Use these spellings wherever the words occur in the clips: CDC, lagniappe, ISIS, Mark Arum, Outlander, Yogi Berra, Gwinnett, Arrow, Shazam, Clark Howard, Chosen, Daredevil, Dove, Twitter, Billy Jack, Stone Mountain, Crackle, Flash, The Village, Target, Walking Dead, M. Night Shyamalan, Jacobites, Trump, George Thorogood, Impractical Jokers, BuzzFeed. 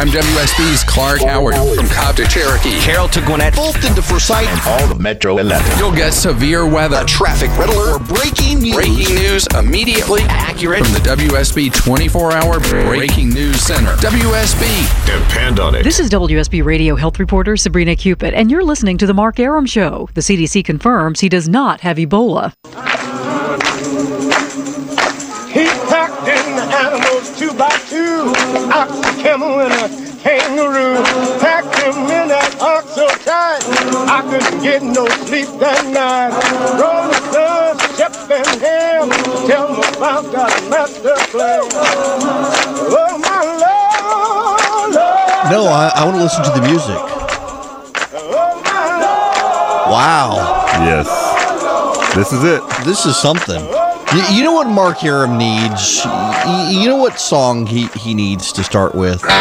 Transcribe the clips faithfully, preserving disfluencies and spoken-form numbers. I'm W S B's Clark Howard. From Cobb to Cherokee, Carroll to Gwinnett, Fulton to Forsyth, and all the Metro eleven. You'll get severe weather, a traffic riddler, or breaking news. Breaking news immediately accurate from the W S B twenty-four hour Breaking News Center. W S B. Depend on it. This is W S B Radio health reporter Sabrina Cupid, and you're listening to The Mark Arum Show. The C D C confirms he does not have Ebola. He packed in the animals two by two, ox, a camel, and a kangaroo. Packed him in that ox so tight, I couldn't get no sleep that night. Roll the sun, Shep and Ham, tell them about the master plan. Oh, my love. No, I, I want to listen to the music. Oh, my love. Wow. Yes. This is it. This is something. You know what Mark Arum needs? You know what song he, he needs to start with? I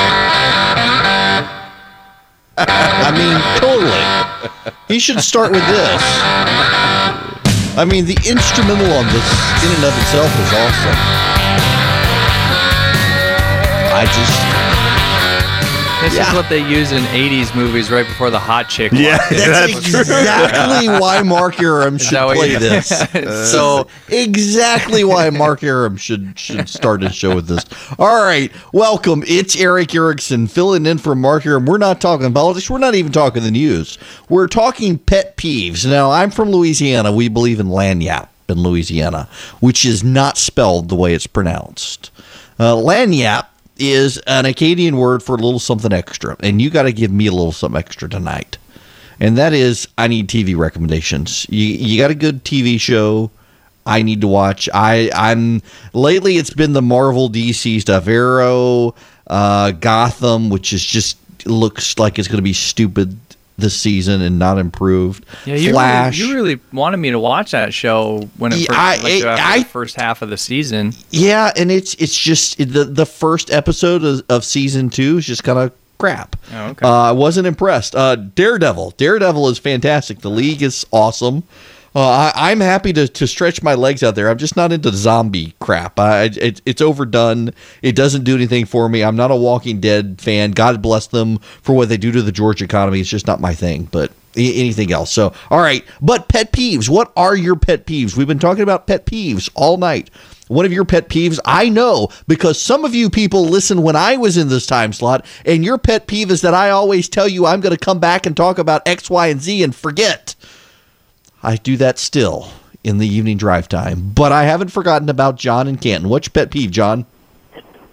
mean, totally. He should start with this. I mean, the instrumental on this in and of itself is awesome. I just... This yeah. is what they use in eighties movies right before the hot chick one. Yeah, that's, that's exactly why Mark Arum should play you, this. Uh, so exactly why Mark Arum should should start his show with this. All right, welcome. It's Eric Erickson filling in for Mark Arum. We're not talking politics. We're not even talking the news. We're talking pet peeves. Now, I'm from Louisiana. We believe in lagniappe in Louisiana, which is not spelled the way it's pronounced. Uh, lagniappe is an Acadian word for a little something extra, and you got to give me a little something extra tonight, and that is I need T V recommendations. You you got a good T V show I need to watch? I i'm lately it's been the Marvel D C stuff, Arrow, uh Gotham, which is just looks like it's going to be stupid this season and not improved. Yeah, you Flash. Really, you really wanted me to watch that show when it first, I, like, I, after I, the first half of the season. Yeah, and it's it's just the the first episode of, of season two is just kind of crap. Oh, okay. I uh, wasn't impressed. Uh, Daredevil. Daredevil is fantastic. The League is awesome. Uh, I, I'm happy to, to stretch my legs out there. I'm just not into zombie crap. I, it, it's overdone. It doesn't do anything for me. I'm not a Walking Dead fan. God bless them for what they do to the George economy. It's just not my thing, but anything else. So, all right. But pet peeves. What are your pet peeves? We've been talking about pet peeves all night. One of your pet peeves, I know, because some of you people listen when I was in this time slot, and your pet peeve is that I always tell you I'm going to come back and talk about X, Y, and Z and forget. I do that still in the evening drive time, but I haven't forgotten about John and Canton. What's your pet peeve, John?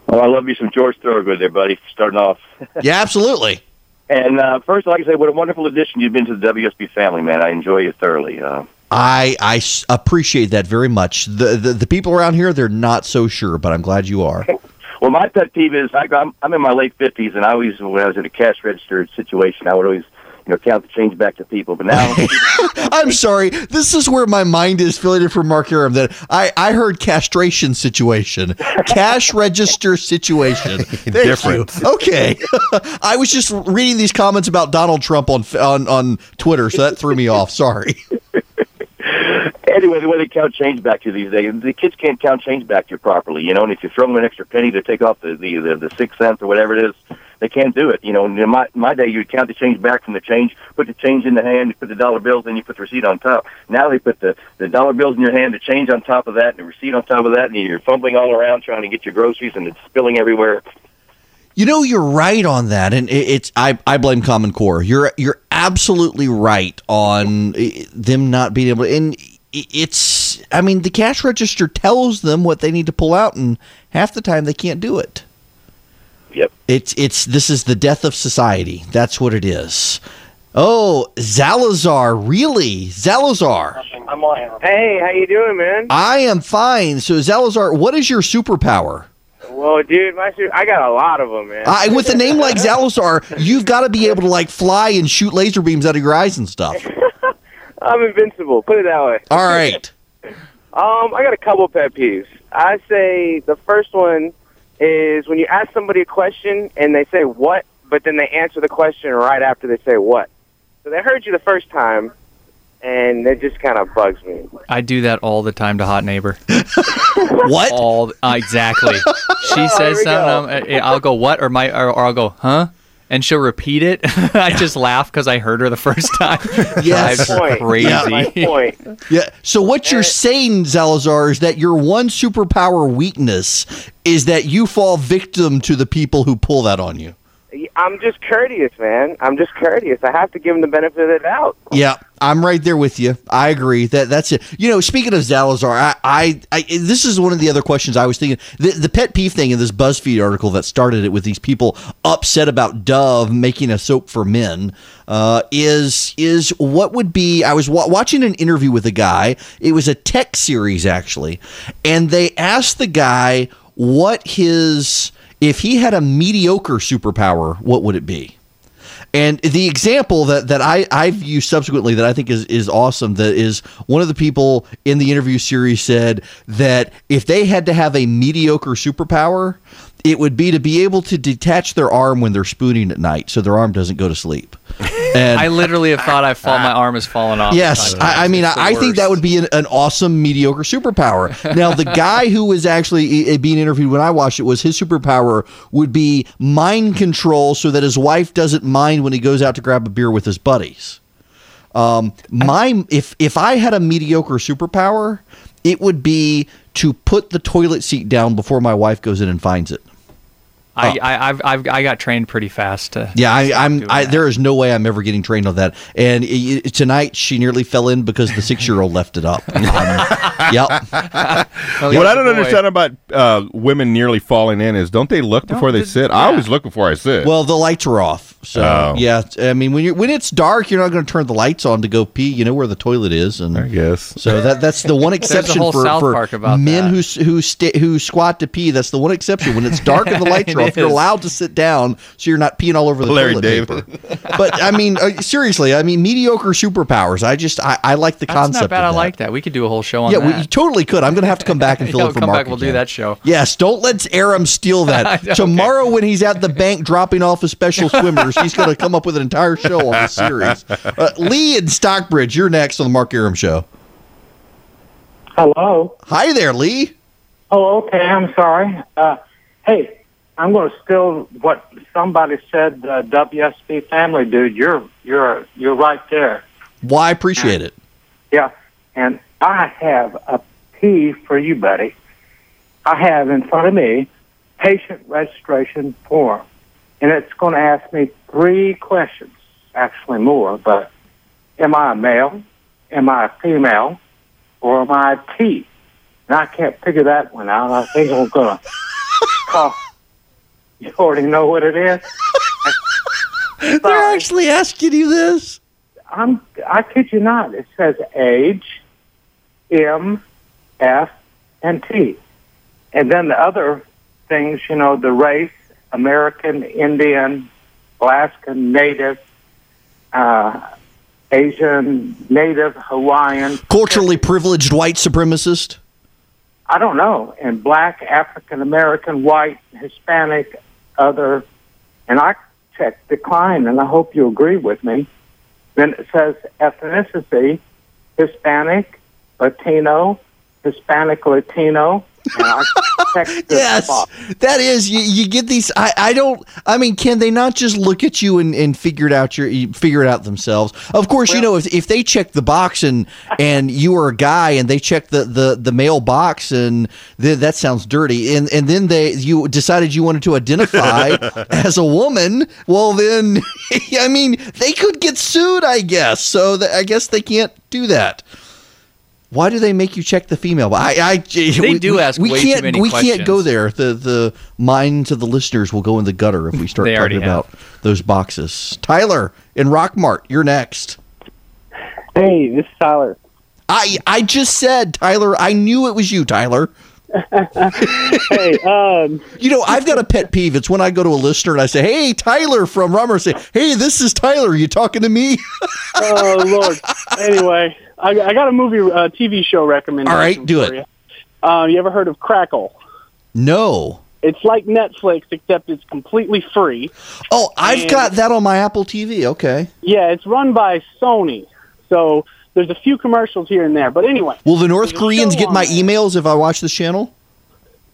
Well, I love you some George Thorogood there, buddy, starting off. Yeah, absolutely. And uh, first, like I say, what a wonderful addition you've been to the W S B family, man. I enjoy you thoroughly. Uh, I, I appreciate that very much. The, the the people around here, they're not so sure, but I'm glad you are. Well, my pet peeve is I, I'm, I'm in my late fifties, and I always, when I was in a cash register situation, I would always... You know, count the change back to people, but now... I'm sorry. This is where my mind is filtered from Mark Arum. That I, I heard castration situation. Cash register situation. Thank Different. You. Okay. I was just reading these comments about Donald Trump on, on, on Twitter, so that threw me off. Sorry. Anyway, the way they count change back to these days, the kids can't count change back to you properly, you know, and if you throw them an extra penny to take off the, the, the, the six cents or whatever it is, they can't do it. You know, in my, my day, you'd count the change back from the change, put the change in the hand, you put the dollar bills, then you put the receipt on top. Now they put the, the dollar bills in your hand, the change on top of that, and the receipt on top of that, and you're fumbling all around trying to get your groceries, and it's spilling everywhere. You know, you're right on that, and it's I, I blame Common Core. You're you're absolutely right on them not being able to, and it's, I mean, the cash register tells them what they need to pull out, and half the time they can't do it. Yep. It's it's this is the death of society. That's what it is. Oh, Zalazar, really? Zalazar. I'm on. Hey, how you doing, man? I am fine. So, Zalazar, what is your superpower? Well, dude, my shoot, I got a lot of them, man. Uh, with a name like Zalazar, you've got to be able to like fly and shoot laser beams out of your eyes and stuff. I'm invincible. Put it that way. All right. um, I got a couple pet peeves. I say the first one is when you ask somebody a question and they say what, but then they answer the question right after they say what. So they heard you the first time, and it just kind of bugs me. I do that all the time to Hot Neighbor. What? All uh, exactly. She oh, says something, go. I'll go, what? Or, my, or, or I'll go, huh? And she'll repeat it. I just laugh because I heard her the first time. Yes. That's crazy. Yeah, my point. Yeah. So what you're saying, Zalazar, is that your one superpower weakness is that you fall victim to the people who pull that on you. I'm just courteous, man. I'm just courteous. I have to give him the benefit of the doubt. Yeah, I'm right there with you. I agree. That That's it. You know, speaking of Zalazar, I, I, I this is one of the other questions I was thinking. The, the pet peeve thing in this BuzzFeed article that started it with these people upset about Dove making a soap for men uh, is is what would be, I was wa- watching an interview with a guy. It was a tech series, actually. And they asked the guy what his... if he had a mediocre superpower, what would it be? And the example that, that I, I've used subsequently that I think is, is awesome, that is one of the people in the interview series said that if they had to have a mediocre superpower, it would be to be able to detach their arm when they're spooning at night so their arm doesn't go to sleep. And I literally have thought I fall, my arm has fallen off. Yes, I, I mean, I worst. think that would be an, an awesome mediocre superpower. Now, the guy who was actually being interviewed when I watched it was his superpower would be mind control so that his wife doesn't mind when he goes out to grab a beer with his buddies. Um, my if if I had a mediocre superpower, it would be to put the toilet seat down before my wife goes in and finds it. I, I I've, I've I got trained pretty fast to. Yeah, I, I'm. I, there is no way I'm ever getting trained on that. And it, it, tonight she nearly fell in because the six-year-old left it up. Um, yep. Well, what I don't understand about uh, women nearly falling in is don't they look don't, before they sit? Yeah. I always look before I sit. Well, the lights are off, so oh. yeah. I mean, when you when it's dark, you're not going to turn the lights on to go pee. You know where the toilet is, and I guess so. That that's the one exception for, for men that. who who sta- who squat to pee. That's the one exception when it's dark and the lights are off. If you're allowed to sit down so you're not peeing all over the Larry toilet paper. But, I mean, uh, seriously, I mean, mediocre superpowers. I just, I, I like the That's concept not bad. Of that. I like that. We could do a whole show on yeah, that. Yeah, we totally could. I'm going to have to come back and fill yeah, it for we'll Mark. Back, we'll again. do that show. Yes, don't let Arum steal that. Okay. Tomorrow when he's at the bank dropping off his special swimmers, he's going to come up with an entire show on the series. Uh, Lee in Stockbridge, you're next on the Mark Arum Show. Hello. Hi there, Lee. Oh, okay. I'm sorry. Uh, hey. I'm going to steal what somebody said. Uh, W S B family, dude, you're you're you're right there. Well, I appreciate and, it. Yeah, and I have a peeve for you, buddy. I have in front of me patient registration form, and it's going to ask me three questions, actually more. But am I a male? Am I a female? Or am I a T? And I can't figure that one out. I think I'm going to call. You already know what it is. They're Sorry. actually asking you this. I'm. I kid you not. It says age, M, F, and T, and then the other things. You know, the race: American, Indian, Alaskan, Native, uh, Asian, Native, Hawaiian. Culturally privileged white supremacist. I don't know. And black, African American, white, Hispanic, other, and I checked decline, and I hope you agree with me. Then it says ethnicity, Hispanic, Latino, Hispanic, Latino, and I checked the Yes, spot. That is, you, you get these, I, I don't, I mean, can they not just look at you and, and figure it out your, figure it out themselves? Of course, well, you know, if, if they check the box and and you are a guy and they check the, the, the male box and th- that sounds dirty, and, and then they you decided you wanted to identify as a woman, well then, I mean, they could get sued, I guess, so the, I guess they can't do that. Why do they make you check the female? I, I, they we, do ask we, way we can't, too many we questions. We can't go there. The the minds of the listeners will go in the gutter if we start talking about those boxes. Tyler in Rockmart, you're next. Hey, this is Tyler. I I just said, Tyler, I knew it was you, Tyler. Hey, um, you know, I've got a pet peeve. It's when I go to a listener and I say, "Hey, Tyler from Rummer," say, "Hey, this is Tyler. Are you talking to me?" Oh Lord. Anyway, I, I got a movie, uh, T V show recommendation. All right, do it. You. Uh, you ever heard of Crackle? No. It's like Netflix, except it's completely free. Oh, I've and, got that on my Apple T V. Okay. Yeah, it's run by Sony, so there's a few commercials here and there. But anyway. Will the North Koreans get my emails if I watch this channel?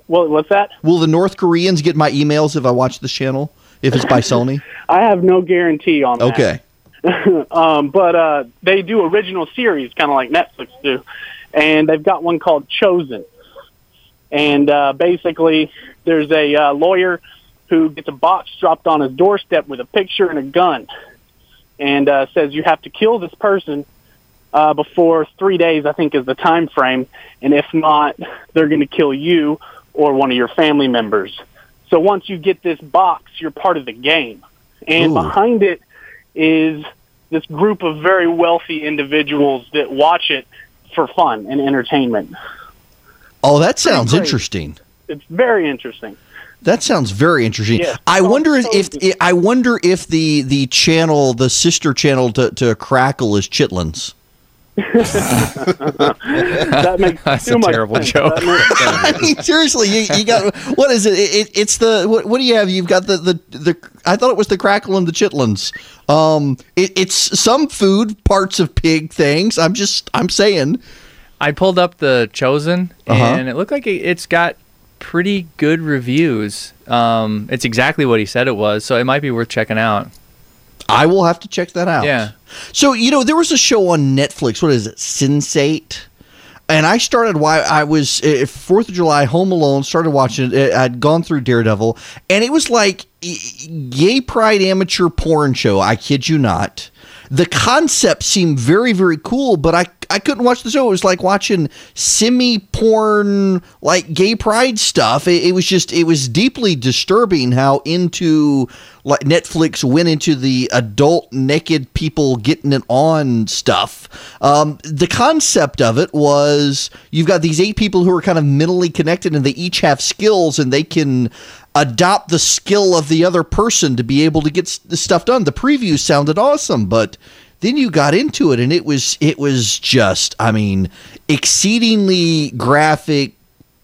Well, what's that? Will the North Koreans get my emails if I watch this channel, if it's by Sony? I have no guarantee on that. Okay. um, but uh, they do original series, kind of like Netflix do, and they've got one called Chosen. And uh, basically, there's a uh, lawyer who gets a box dropped on his doorstep with a picture and a gun, and uh, says you have to kill this person uh, before three days, I think, is the time frame, and if not, they're going to kill you or one of your family members. So once you get this box, you're part of the game. And Ooh. Behind it is this group of very wealthy individuals that watch it for fun and entertainment. Oh, that sounds interesting. It's very interesting. That sounds very interesting. Yeah. I wonder if I wonder if the the channel, the sister channel to, to Crackle, is Chitlins. That makes That's too a much terrible sense. Joke. I mean, seriously, you, you got what is it? it, it it's the what, what do you have? You've got the, the the I thought it was the Crackle and the Chitlins. Um, it, it's some food, parts of pig things. I'm just I'm saying. I pulled up the Chosen, and uh-huh. it looked like it's got pretty good reviews. Um, it's exactly what he said it was, so it might be worth checking out. I will have to check that out. Yeah. So, you know, there was a show on Netflix. What is it? Sensate? And I started while I was uh, fourth of July, home alone, started watching it. I'd gone through Daredevil, and it was like gay pride amateur porn show. I kid you not. The concept seemed very, very cool, but I, I couldn't watch the show. It was like watching semi-porn, like gay pride stuff. It, it was just, it was deeply disturbing how into, like, Netflix went into the adult naked people getting it on stuff. Um, the concept of it was you've got these eight people who are kind of mentally connected, and they each have skills, and they can adopt the skill of the other person to be able to get the stuff done. The preview sounded awesome, but then you got into it, and it was it was just, I mean, exceedingly graphic,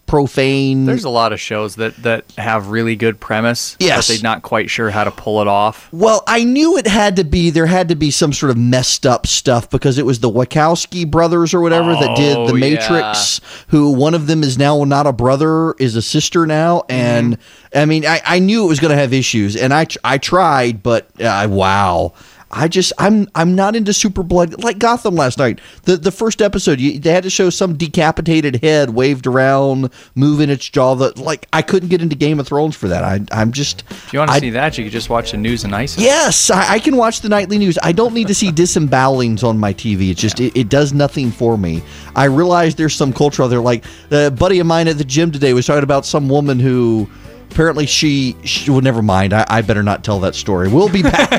profane. There's a lot of shows that, that have really good premise, yes. but they're not quite sure how to pull it off. Well, I knew it had to be, there had to be some sort of messed up stuff, because it was the Wachowski brothers or whatever oh, that did the Matrix, yeah. who one of them is now not a brother, is a sister now, and mm-hmm. I mean, I, I knew it was going to have issues, and I I tried, but uh, wow. I just I'm I'm not into super blood like Gotham last night. The the first episode you, they had to show some decapitated head waved around, moving its jaw. That like I couldn't get into Game of Thrones for that. I I'm just. If you want to I, see that, you could just watch the news and ISIS. Yes, I, I can watch the nightly news. I don't need to see disembowelings on my T V. It just yeah. it, it does nothing for me. I realize there's some culture out there. Like a buddy of mine at the gym today was talking about some woman who. Apparently she, she, well, never mind. I, I better not tell that story. We'll be back.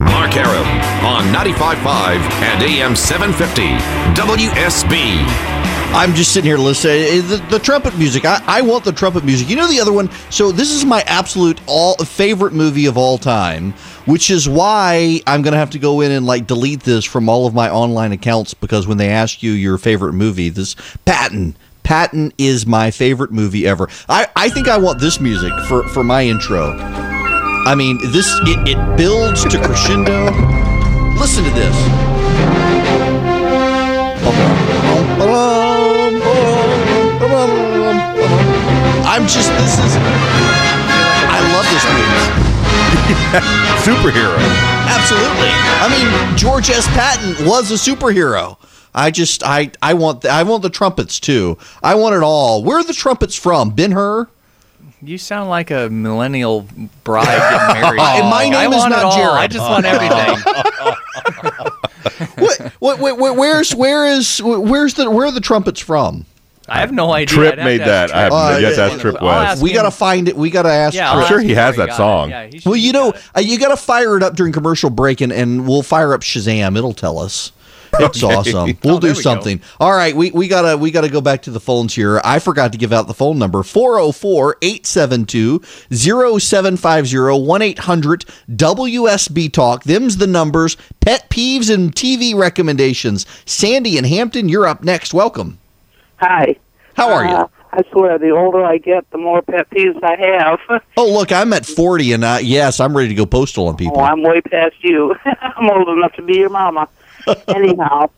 Mark Arum on ninety-five point five and A M seven fifty W S B. I'm just sitting here listening. The, the trumpet music. I, I want the trumpet music. You know the other one? So this is my absolute all favorite movie of all time, which is why I'm going to have to go in and like delete this from all of my online accounts, because when they ask you your favorite movie, this Patton. Patton is my favorite movie ever. I, I think I want this music for, for my intro. I mean, this it, it builds to crescendo. Listen to this. Okay. I'm just, this is, I love this movie. Superhero. Absolutely. I mean, George S. Patton was a superhero. I just, I, I want, the, I want the trumpets too. I want it all. Where are the trumpets from? Ben-Hur? You sound like a millennial bride getting married. oh, My name I is not Jared. I just want everything. what, what, what, where's, where is, where's the, where are the trumpets from? I have no idea. Trip made that. I have uh, yet to ask Trip West. We got to find it. We got to ask yeah, Trip. I'm sure he has that song. Yeah, well, you know, uh, you got to fire it up during commercial break, and, and we'll fire up Shazam. It'll tell us. It's okay. Awesome. We'll oh, do we something. Go. All right, we, we gotta we gotta go back to the phones here. I forgot to give out the phone number. four oh four, eight seven two, oh seven five oh, one eight hundred W S B Talk. Them's the numbers. Pet peeves and T V recommendations. Sandy in Hampton, you're up next. Welcome. Hi. How are uh, you? I swear, the older I get, the more pet peeves I have. Oh, look, I'm at forty, and I, yes, I'm ready to go postal on people. Oh, I'm way past you. I'm old enough to be your mama. Anyhow,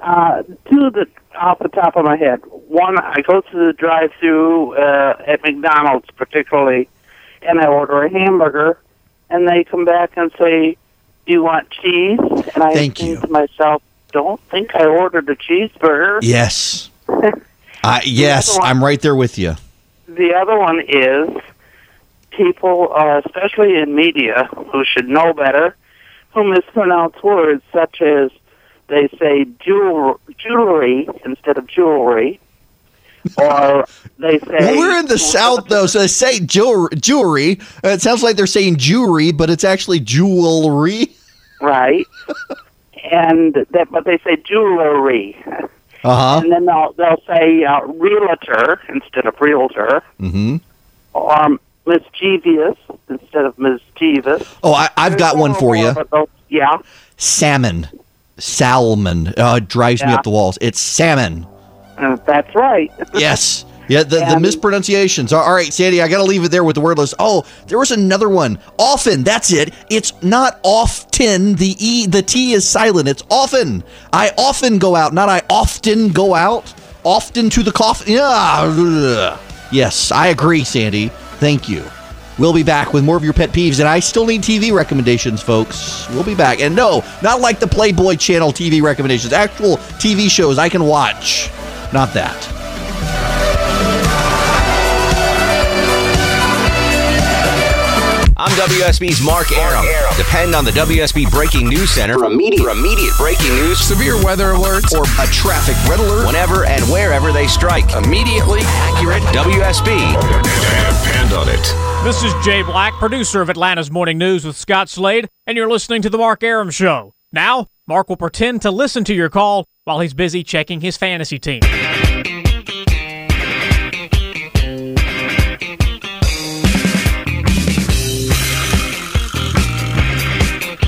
uh, two that off the top of my head. One, I go to the drive-thru uh, at McDonald's particularly, and I order a hamburger, and they come back and say, "Do you want cheese?" And I Thank think you. to myself, "Don't think I ordered a cheeseburger." Yes, uh, yes, one, I'm right there with you. The other one is people, uh, especially in media, who should know better, who mispronounce words such as they say jewel, jewelry instead of jewelry, or they say... Well, we're in the South, though, so they say jewel, jewelry. Uh, it sounds like they're saying jewelry, but it's actually jewelry. Right. and that, But they say jewelry. Uh-huh. And then they'll, they'll say uh, realtor instead of realtor. Mm-hmm. Or... Um, mischievous instead of mischievous. Oh, I, I've got one for you. Yeah. Salmon. Salmon. Uh, it drives yeah. me up the walls. It's salmon. Uh, that's right. Yes. Yeah, the, the mispronunciations. All right, Sandy, I got to leave it there with the word list. Oh, there was another one. Often, that's it. It's not often. The E, the T is silent. It's often. I often go out, not I often go out. Often to the coffin. Yeah. Yes, I agree, Sandy. Thank you. We'll be back with more of your pet peeves, and I still need T V recommendations, folks. We'll be back. And no, not like the Playboy Channel T V recommendations. Actual T V shows I can watch. Not that. I'm W S B's Mark Arum. Depend on the W S B Breaking News Center for immediate, for immediate breaking news, severe weather alerts, or a traffic red alert whenever and wherever they strike. Immediately accurate W S B. Depend on it. This is Jay Black, producer of Atlanta's Morning News with Scott Slade, and you're listening to The Mark Arum Show. Now, Mark will pretend to listen to your call while he's busy checking his fantasy team.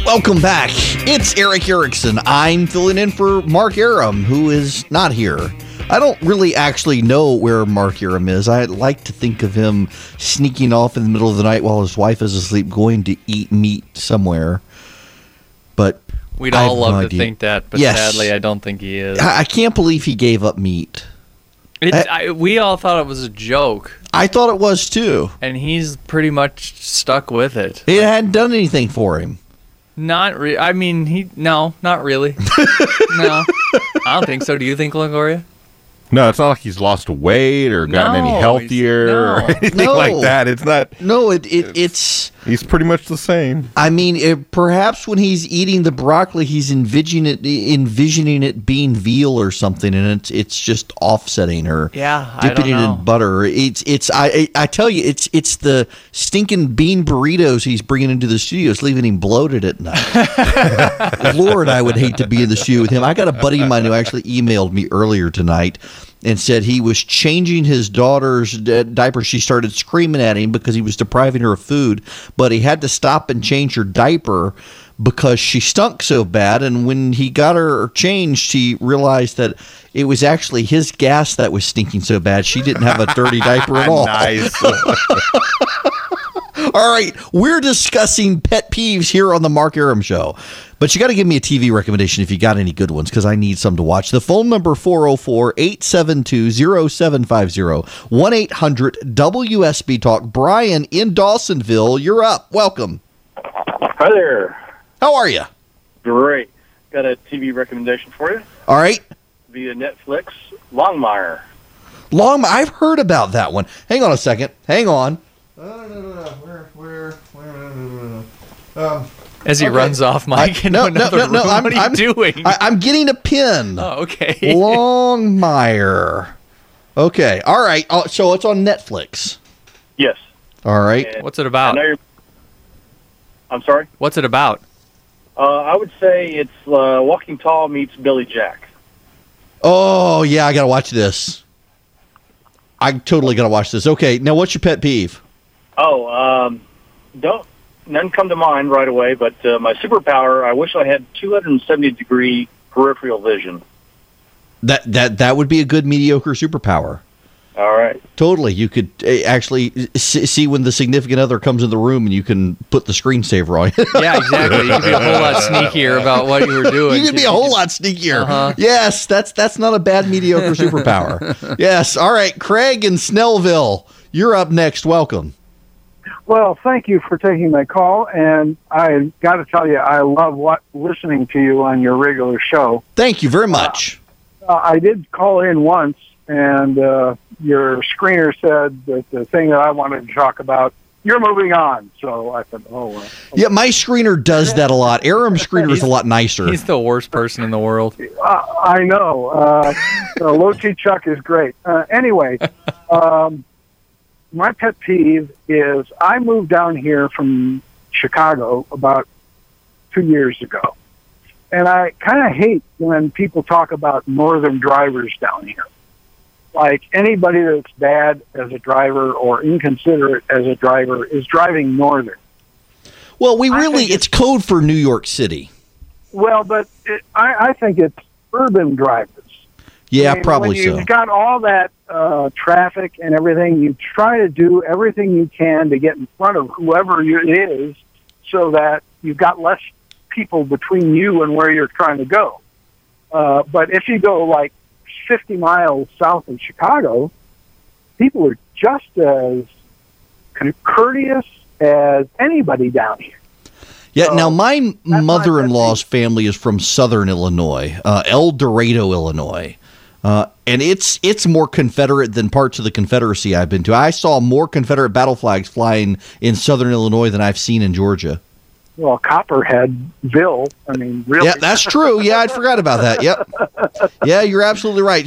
Welcome back. It's Eric Erickson. I'm filling in for Mark Arum, who is not here. I don't really actually know where Mark Arum is. I like to think of him sneaking off in the middle of the night while his wife is asleep, going to eat meat somewhere. But we'd all love no to idea. think that, but yes. sadly, I don't think he is. I, I can't believe he gave up meat. It, I, I, we all thought it was a joke. I thought it was too. And he's pretty much stuck with it. It like, hadn't done anything for him. Not really. I mean, he no, not really. No, I don't think so. Do you think, Longoria? No, it's not like he's lost weight or gotten no, any healthier no. or anything no. like that. It's not. No, it, it it's, it's. He's pretty much the same. I mean, it, perhaps when he's eating the broccoli, he's envisioning it, envisioning it being veal or something, and it's it's just offsetting or yeah, dipping I don't know. it in butter. It's it's. I I tell you, it's it's the stinking bean burritos he's bringing into the studio. It's leaving him bloated at night. Lord, I would hate to be in the studio with him. I got a buddy of mine who actually emailed me earlier tonight and said he was changing his daughter's d- diaper. She started screaming at him because he was depriving her of food, but he had to stop and change her diaper because she stunk so bad. And when he got her changed, he realized that it was actually his gas that was stinking so bad. She didn't have a dirty diaper at all. Nice. All right, we're discussing pet peeves here on the Mark Arum Show. But you got to give me a T V recommendation if you got any good ones, because I need some to watch. The phone number, four oh four, eight seven two, oh seven five oh, one eight hundred W S B Talk. Brian in Dawsonville, you're up. Welcome. Hi there. How are you? Great. Got a T V recommendation for you. All right. Via Netflix, Longmire. Longmire. I've heard about that one. Hang on a second. Hang on. Uh, no, no, no. Where, where, where, no, no, no. Um, As he okay. runs off, Mike. I, no, no, no, no. I'm, what are you I'm, doing? I, I'm getting a pin. Oh, okay. Longmire. Okay. All right. So it's on Netflix. Yes. All right. And what's it about? I'm sorry? What's it about? Uh, I would say it's uh, Walking Tall meets Billy Jack. Oh, yeah. I got to watch this. I totally got to watch this. Okay. Now, what's your pet peeve? Oh, um, don't. None come to mind right away, but uh, my superpower, I wish I had two hundred seventy degree peripheral vision. That that that would be a good mediocre superpower. All right. Totally. You could actually see when the significant other comes in the room and you can put the screensaver on. Yeah, exactly. You could be a whole lot sneakier about what you were doing. You could be a whole lot sneakier. Uh-huh. Yes, that's that's not a bad mediocre superpower. Yes. All right. Craig in Snellville, you're up next. Welcome. Well, thank you for taking my call, and I got to tell you, I love what, listening to you on your regular show. Thank you very much. Uh, I did call in once, and uh, your screener said that the thing that I wanted to talk about, you're moving on. So I said, oh, well. Okay. Yeah, my screener does that a lot. Arum's screener is a lot nicer. He's the worst person in the world. Uh, I know. Uh, uh, Low-T Chuck is great. Uh, anyway, um, my pet peeve is I moved down here from Chicago about two years ago, and I kind of hate when people talk about northern drivers down here. Like, anybody that's bad as a driver or inconsiderate as a driver is driving northern. Well, we really, it's, it's code for New York City. Well, but it, I, I think it's urban drivers. Yeah, I mean, probably when you've so. You've got all that uh, traffic and everything. You try to do everything you can to get in front of whoever it is so that you've got less people between you and where you're trying to go. Uh, but if you go like fifty miles south of Chicago, people are just as courteous as anybody down here. Yeah, so now my mother-in-law's family is from southern Illinois, uh, El Dorado, Illinois. Uh, and it's it's more Confederate than parts of the Confederacy I've been to. I saw more Confederate battle flags flying in southern Illinois than I've seen in Georgia. Well, Copperheadville, I mean, really. Yeah, that's true. Yeah, I forgot about that. Yep. Yeah, you're absolutely right.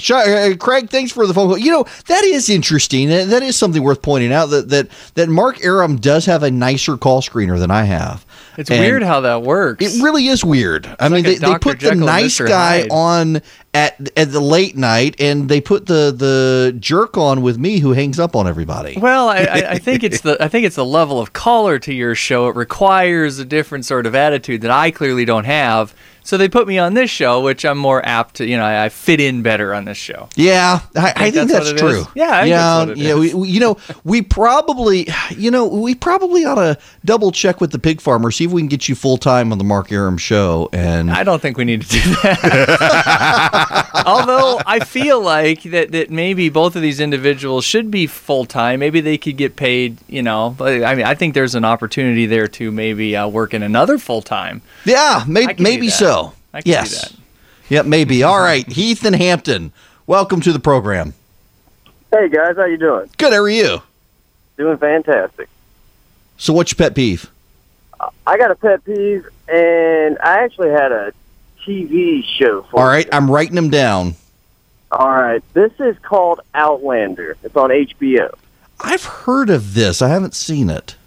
Craig, thanks for the phone call. You know, that is interesting. That is something worth pointing out, that that, that Mark Arum does have a nicer call screener than I have. It's and weird how that works. It really is weird. It's I mean, like they, they put Jekyll the nice guy on at at the late night, and they put the, the jerk on with me who hangs up on everybody. Well, I, I think it's the I think it's the level of caller to your show. It requires a different sort of attitude that I clearly don't have. So they put me on this show, which I'm more apt to, you know, I, I fit in better on this show. Yeah, I, I think that's, that's true. Is. Yeah, I yeah, think that's what it yeah, is. We, you know, we probably, you know, we probably ought to double check with the pig farmer, see if we can get you full time on the Mark Arum show. And I don't think we need to do that. Although I feel like that, that maybe both of these individuals should be full time. Maybe they could get paid, you know. But I mean, I think there's an opportunity there to maybe uh, work in another full time. Yeah, may- maybe so. So, I can yes. Do that. Yeah, maybe. All right. Heath and Hampton, welcome to the program. Hey, guys. How you doing? Good. How are you? Doing fantastic. So what's your pet peeve? I got a pet peeve, and I actually had a T V show for All right. You. I'm writing them down. All right. This is called Outlander. It's on H B O. I've heard of this. I haven't seen it.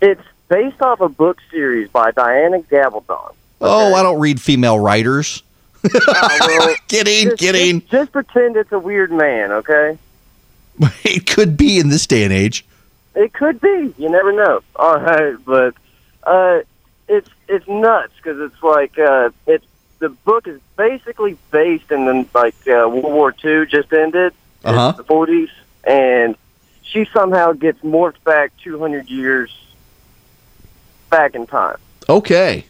It's based off a book series by Diana Gabaldon. Okay. Oh, I don't read female writers. uh, well, kidding, just, kidding. Just, just pretend it's a weird man, okay? It could be in this day and age. It could be. You never know. All right, but uh, it's it's nuts because it's like uh, it's the book is basically based in the, like uh, World War Two just ended, uh-huh. It's the forties, and she somehow gets morphed back two hundred years back in time. Okay.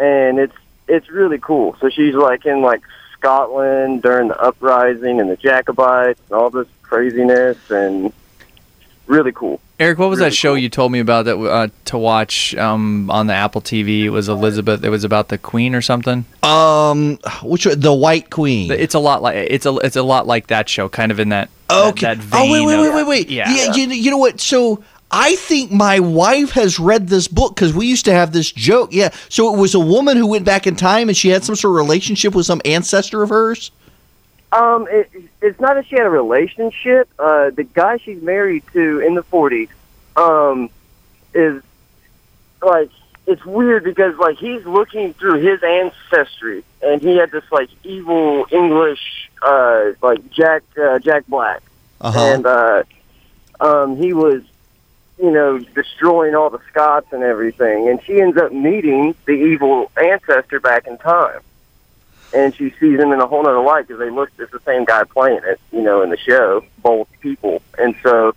And it's it's really cool. So she's like in like Scotland during the uprising and the Jacobites and all this craziness, and really cool. Eric, what was really that show cool. you told me about that uh, to watch um, on the Apple T V? It was Elizabeth. It was about the Queen or something. Um, which the White Queen? It's a lot like it's a it's a lot like that show, kind of in that okay. That, that vein oh wait wait wait wait wait yeah. yeah you, you know what so. I think my wife has read this book because we used to have this joke. Yeah, so it was a woman who went back in time and she had some sort of relationship with some ancestor of hers? Um, it, it's not that she had a relationship. Uh, the guy she's married to in the forties, um, is, like, it's weird because, like, he's looking through his ancestry, and he had this, like, evil English, uh, like, Jack, uh, Jack Black. Uh-huh. And, uh, um, he was, you know, destroying all the Scots and everything, and she ends up meeting the evil ancestor back in time. And she sees him in a whole nother light because they look, it's the same guy playing it, you know, in the show, both people. And so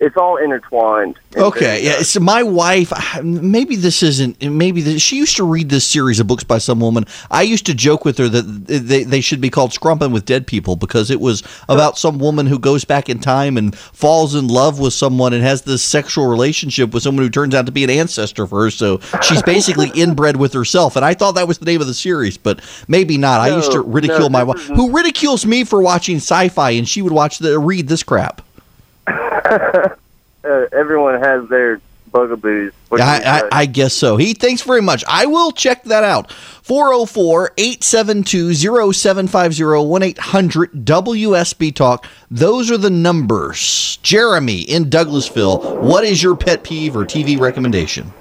it's all intertwined. Okay. Yeah. So my wife, maybe this isn't, maybe this, she used to read this series of books by some woman. I used to joke with her that they, they should be called Scrumpin' with Dead People because it was about some woman who goes back in time and falls in love with someone and has this sexual relationship with someone who turns out to be an ancestor for her. So she's basically inbred with herself. And I thought that was the name of the series, but maybe not. No, I used to ridicule no, my wife, who ridicules me for watching sci-fi, and she would watch the read this crap. uh, everyone has their bugaboos. I, I, I guess so. He, thanks very much. I will check that out. four oh four, eight seven two, oh seven five oh, one eight hundred W S B Talk. Those are the numbers. Jeremy in Douglasville, what is your pet peeve or T V recommendation?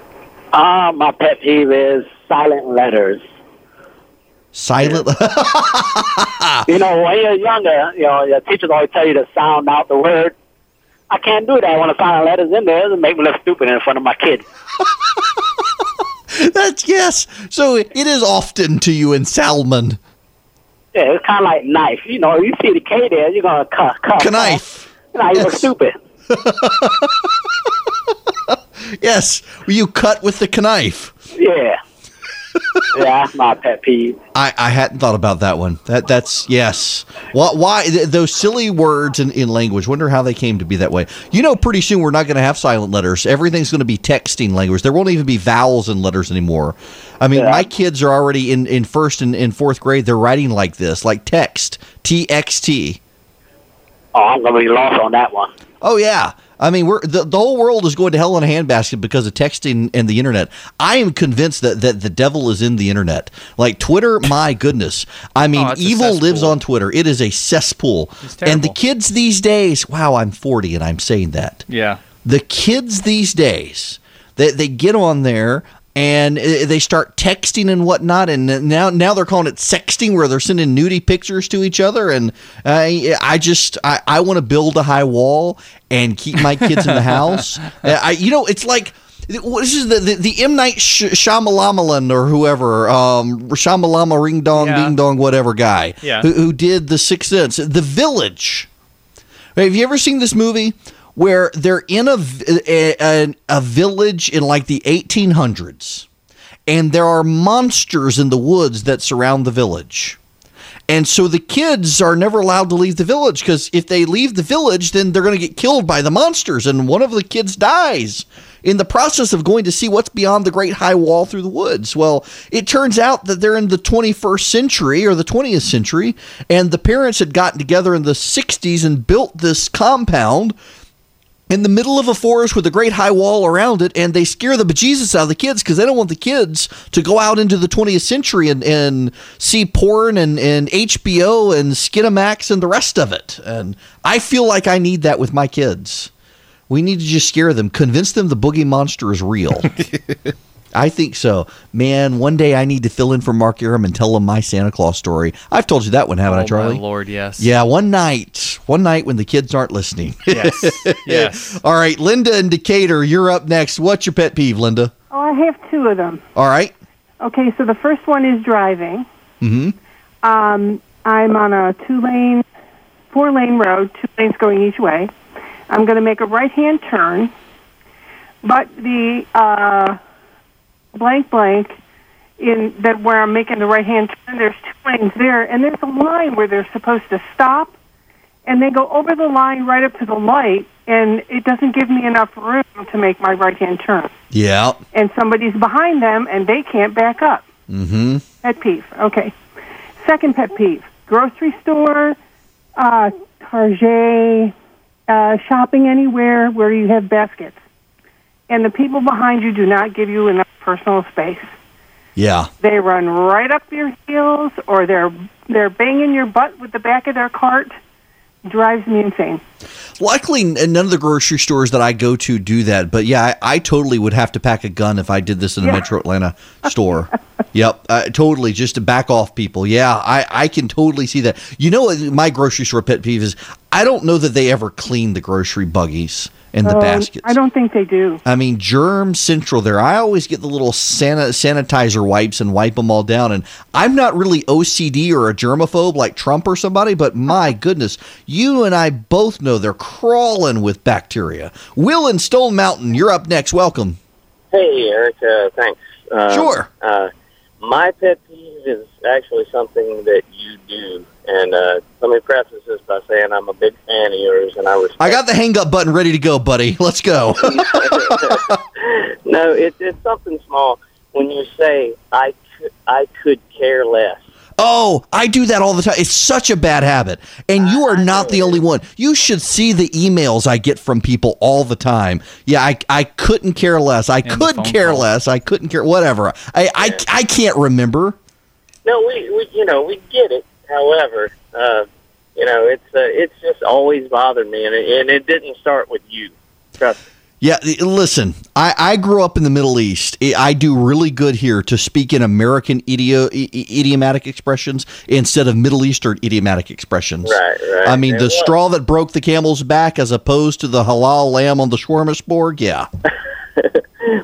Uh, my pet peeve is silent letters. Silent. You know, when you're younger, you know, your teachers always tell you to sound out the word. I can't do that. I want to find letters in there. It'll make me look stupid in front of my kid. That's yes. So it is often to you in Salmon. Yeah, it's kind of like knife. You know, you see the K there, you're going to cut, cut. Knife. Now you look stupid. Yes. You cut with the knife. Yeah. Yeah, that's my pet peeve. I, I hadn't thought about that one. That That's, yes. Why, why th- those silly words in, in language, wonder how they came to be that way. You know, pretty soon we're not going to have silent letters. Everything's going to be texting language. There won't even be vowels in letters anymore. I mean, yeah. My kids are already in, in first and in fourth grade. They're writing like this, like text, T X T. Oh, I'm going to be lost on that one. Oh, yeah. I mean, we're the, the whole world is going to hell in a handbasket because of texting and the internet. I am convinced that, that the devil is in the internet. Like Twitter, my goodness. I mean, oh, evil lives on Twitter. It is a cesspool. And the kids these days, wow, I'm forty and I'm saying that. Yeah. The kids these days, they, they get on there and they start texting and whatnot, and now now they're calling it sexting, where they're sending nudie pictures to each other. And I, I just I, I want to build a high wall and keep my kids in the house. I you know it's like this is the the, the M. Night Shyamalan or whoever um, Shyamalama Ring Dong yeah. Ding Dong whatever guy yeah. who, who did The Sixth Sense, The Village. Have you ever seen this movie? Where they're in a, a, a village in like the eighteen hundreds, and there are monsters in the woods that surround the village. And so the kids are never allowed to leave the village, because if they leave the village, then they're going to get killed by the monsters. And one of the kids dies in the process of going to see what's beyond the great high wall through the woods. Well, it turns out that they're in the twenty-first century or the twentieth century, and the parents had gotten together in the sixties and built this compound in the middle of a forest with a great high wall around it, and they scare the bejesus out of the kids because they don't want the kids to go out into the twentieth century and, and see porn and, and H B O and Skinamax and the rest of it. And I feel like I need that with my kids. We need to just scare them, convince them the boogie monster is real. I think so. Man, one day I need to fill in for Mark Arum and tell him my Santa Claus story. I've told you that one, haven't oh, I, Charlie? Oh, my Lord, yes. Yeah, one night. One night when the kids aren't listening. Yes, yes. All right, Linda in Decatur, you're up next. What's your pet peeve, Linda? Oh, I have two of them. All right. Okay, so the first one is driving. Mm-hmm. Um, I'm on a two-lane, four-lane road, two lanes going each way. I'm going to make a right-hand turn, but the uh, blank blank in that where I'm making the right-hand turn, there's two lanes there, and there's a line where they're supposed to stop, and they go over the line right up to the light, and it doesn't give me enough room to make my right-hand turn. Yeah. And somebody's behind them, and they can't back up. Mm-hmm. Pet peeve. Okay. Second pet peeve, grocery store, uh, Target. Uh, shopping anywhere where you have baskets, and the people behind you do not give you enough personal space. Yeah. They run right up your heels, or they're they're banging your butt with the back of their cart. Drives me insane. Luckily, none of the grocery stores that I go to do that. But yeah, I, I totally would have to pack a gun if I did this in a yeah. Metro Atlanta store. Yep, uh, totally, just to back off people. Yeah, I, I can totally see that. You know, my grocery store pet peeve is I don't know that they ever clean the grocery buggies and the um, baskets. I don't think they do. I mean, germ central there. I always get the little sana- sanitizer wipes and wipe them all down. And I'm not really O C D or a germaphobe like Trump or somebody, but my goodness, you and I both know they're crawling with bacteria. Will in Stone Mountain, you're up next. Welcome. Hey, Eric. Uh, thanks. Uh, sure. Uh, my pet peeve is actually something that you do. And uh, let me preface this by saying I'm a big fan of yours, and I respect. I got the hang up button ready to go, buddy. Let's go. No, it, it's something small. When you say I could, I could care less. Oh, I do that all the time. It's such a bad habit, and you are not the only one. You should see the emails I get from people all the time. Yeah, I I couldn't care less. I could care less. I couldn't care whatever. I, yeah. I I can't remember. No, we, we you know we get it. However, uh, you know, it's uh, it's just always bothered me, and it, and it didn't start with you. Trust me. Yeah, listen, I, I grew up in the Middle East. I do really good here to speak in American idio, idiomatic expressions instead of Middle Eastern idiomatic expressions. Right, right. I mean, and the what? straw that broke the camel's back as opposed to the halal lamb on the shawarma spore, yeah.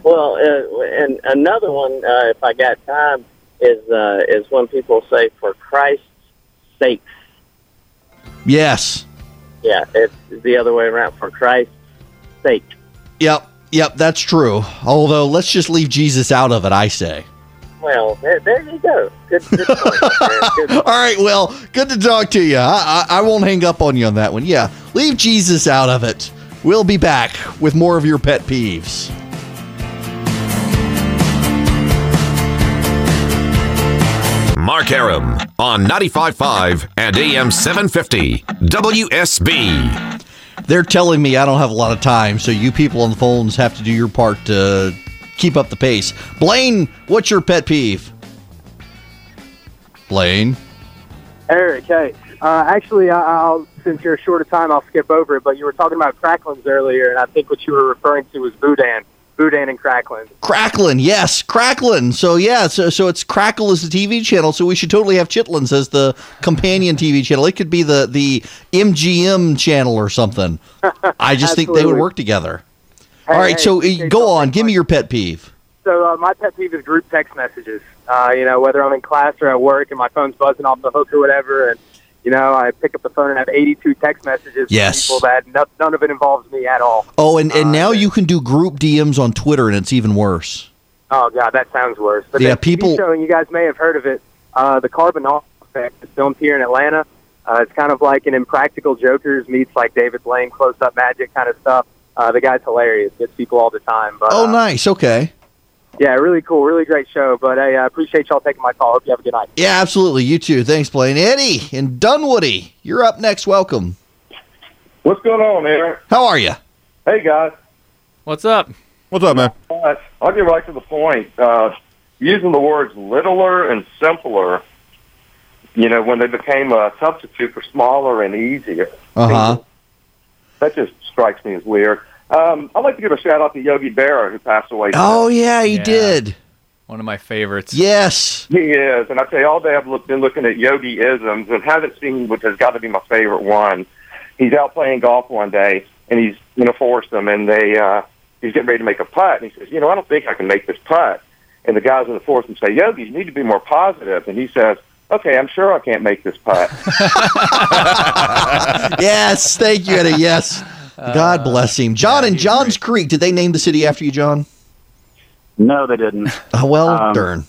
Well, uh, and another one, uh, if I got time, is uh, is when people say, for Christ's sake. Yes. Yeah, it's the other way around, for Christ's sake. Yep, yep, that's true. Although, let's just leave Jesus out of it, I say. Well, there, there you go. Good, good point. Good point. All right, well, good to talk to you. I, I, I won't hang up on you on that one. Yeah, leave Jesus out of it. We'll be back with more of your pet peeves. Mark Arum on ninety-five point five and A M seven fifty W S B. They're telling me I don't have a lot of time, so you people on the phones have to do your part to keep up the pace. Blaine, what's your pet peeve? Blaine? Eric, hey. Uh, actually, I'll, since you're short of time, I'll skip over it, but you were talking about cracklings earlier, and I think what you were referring to was Boudin. Boudin and Cracklin. Cracklin, yes, Cracklin. So, yeah, so so it's Crackle is the T V channel, so we should totally have Chitlins as the companion T V channel. It could be the, the M G M channel or something. I just think they would work together. Hey, All right, hey, so hey, go on. Give me your pet peeve. So uh, my pet peeve is group text messages. Uh, you know, whether I'm in class or at work and my phone's buzzing off the hook or whatever, and, you know, I pick up the phone and have eighty-two text messages yes. from people that no, none of it involves me at all. Oh, and, and uh, now you can do group D Ms on Twitter, and it's even worse. Oh, God, that sounds worse. But yeah, people. Show, and you guys may have heard of it, uh, the Carbonell effect is filmed here in Atlanta. Uh, it's kind of like an Impractical Jokers meets like David Blaine, close-up magic kind of stuff. Uh, the guy's hilarious. Gets people all the time. But, oh, uh, nice. Okay. Yeah, really cool. Really great show. But hey, I appreciate y'all taking my call. Hope you have a good night. Yeah, absolutely. You too. Thanks, Blaine. Eddie in Dunwoody, you're up next. Welcome. What's going on, Eric? How are you? Hey, guys. What's up? What's up, man? I'll get right to the point. Uh, using the words littler and simpler, you know, when they became a substitute for smaller and easier. Uh-huh. That just strikes me as weird. Um, I'd like to give a shout out to Yogi Berra, who passed away today. Oh yeah, he yeah. did. One of my favorites. Yes, he is. And I tell you, all day I've looked, been looking at Yogi isms and haven't seen which has got to be my favorite one. He's out playing golf one day, and he's in a foursome, and they uh, he's getting ready to make a putt, and he says, "You know, I don't think I can make this putt." And the guys in the foursome say, "Yogi, you need to be more positive." And he says, "Okay, I'm sure I can't make this putt." Yes, thank you, Eddie. Yes. God bless him. John uh, yeah, in Johns great. Creek. Did they name the city after you, John? No, they didn't. Oh, well, um, darn.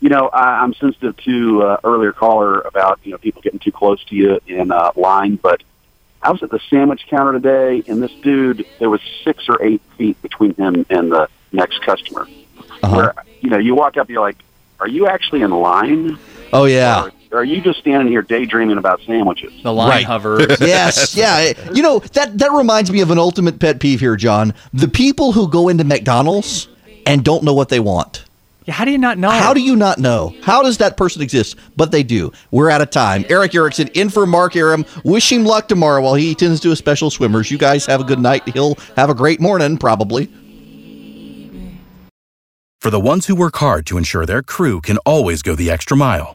You know, I, I'm sensitive to uh, earlier caller about, you know, people getting too close to you in uh, line, but I was at the sandwich counter today, and this dude, there was six or eight feet between him and the next customer. Uh-huh. Where, you know, you walk up, you're like, are you actually in line? Oh, yeah. Or, Or are you just standing here daydreaming about sandwiches? The line right. hovers. Yes, yeah. You know, that, that reminds me of an ultimate pet peeve here, John. The people who go into McDonald's and don't know what they want. Yeah, how do you not know? How do you not know? How does that person exist? But they do. We're out of time. Eric Erickson in for Mark Arum. Wish him luck tomorrow while he attends to his special swimmers. You guys have a good night. He'll have a great morning, probably. For the ones who work hard to ensure their crew can always go the extra mile,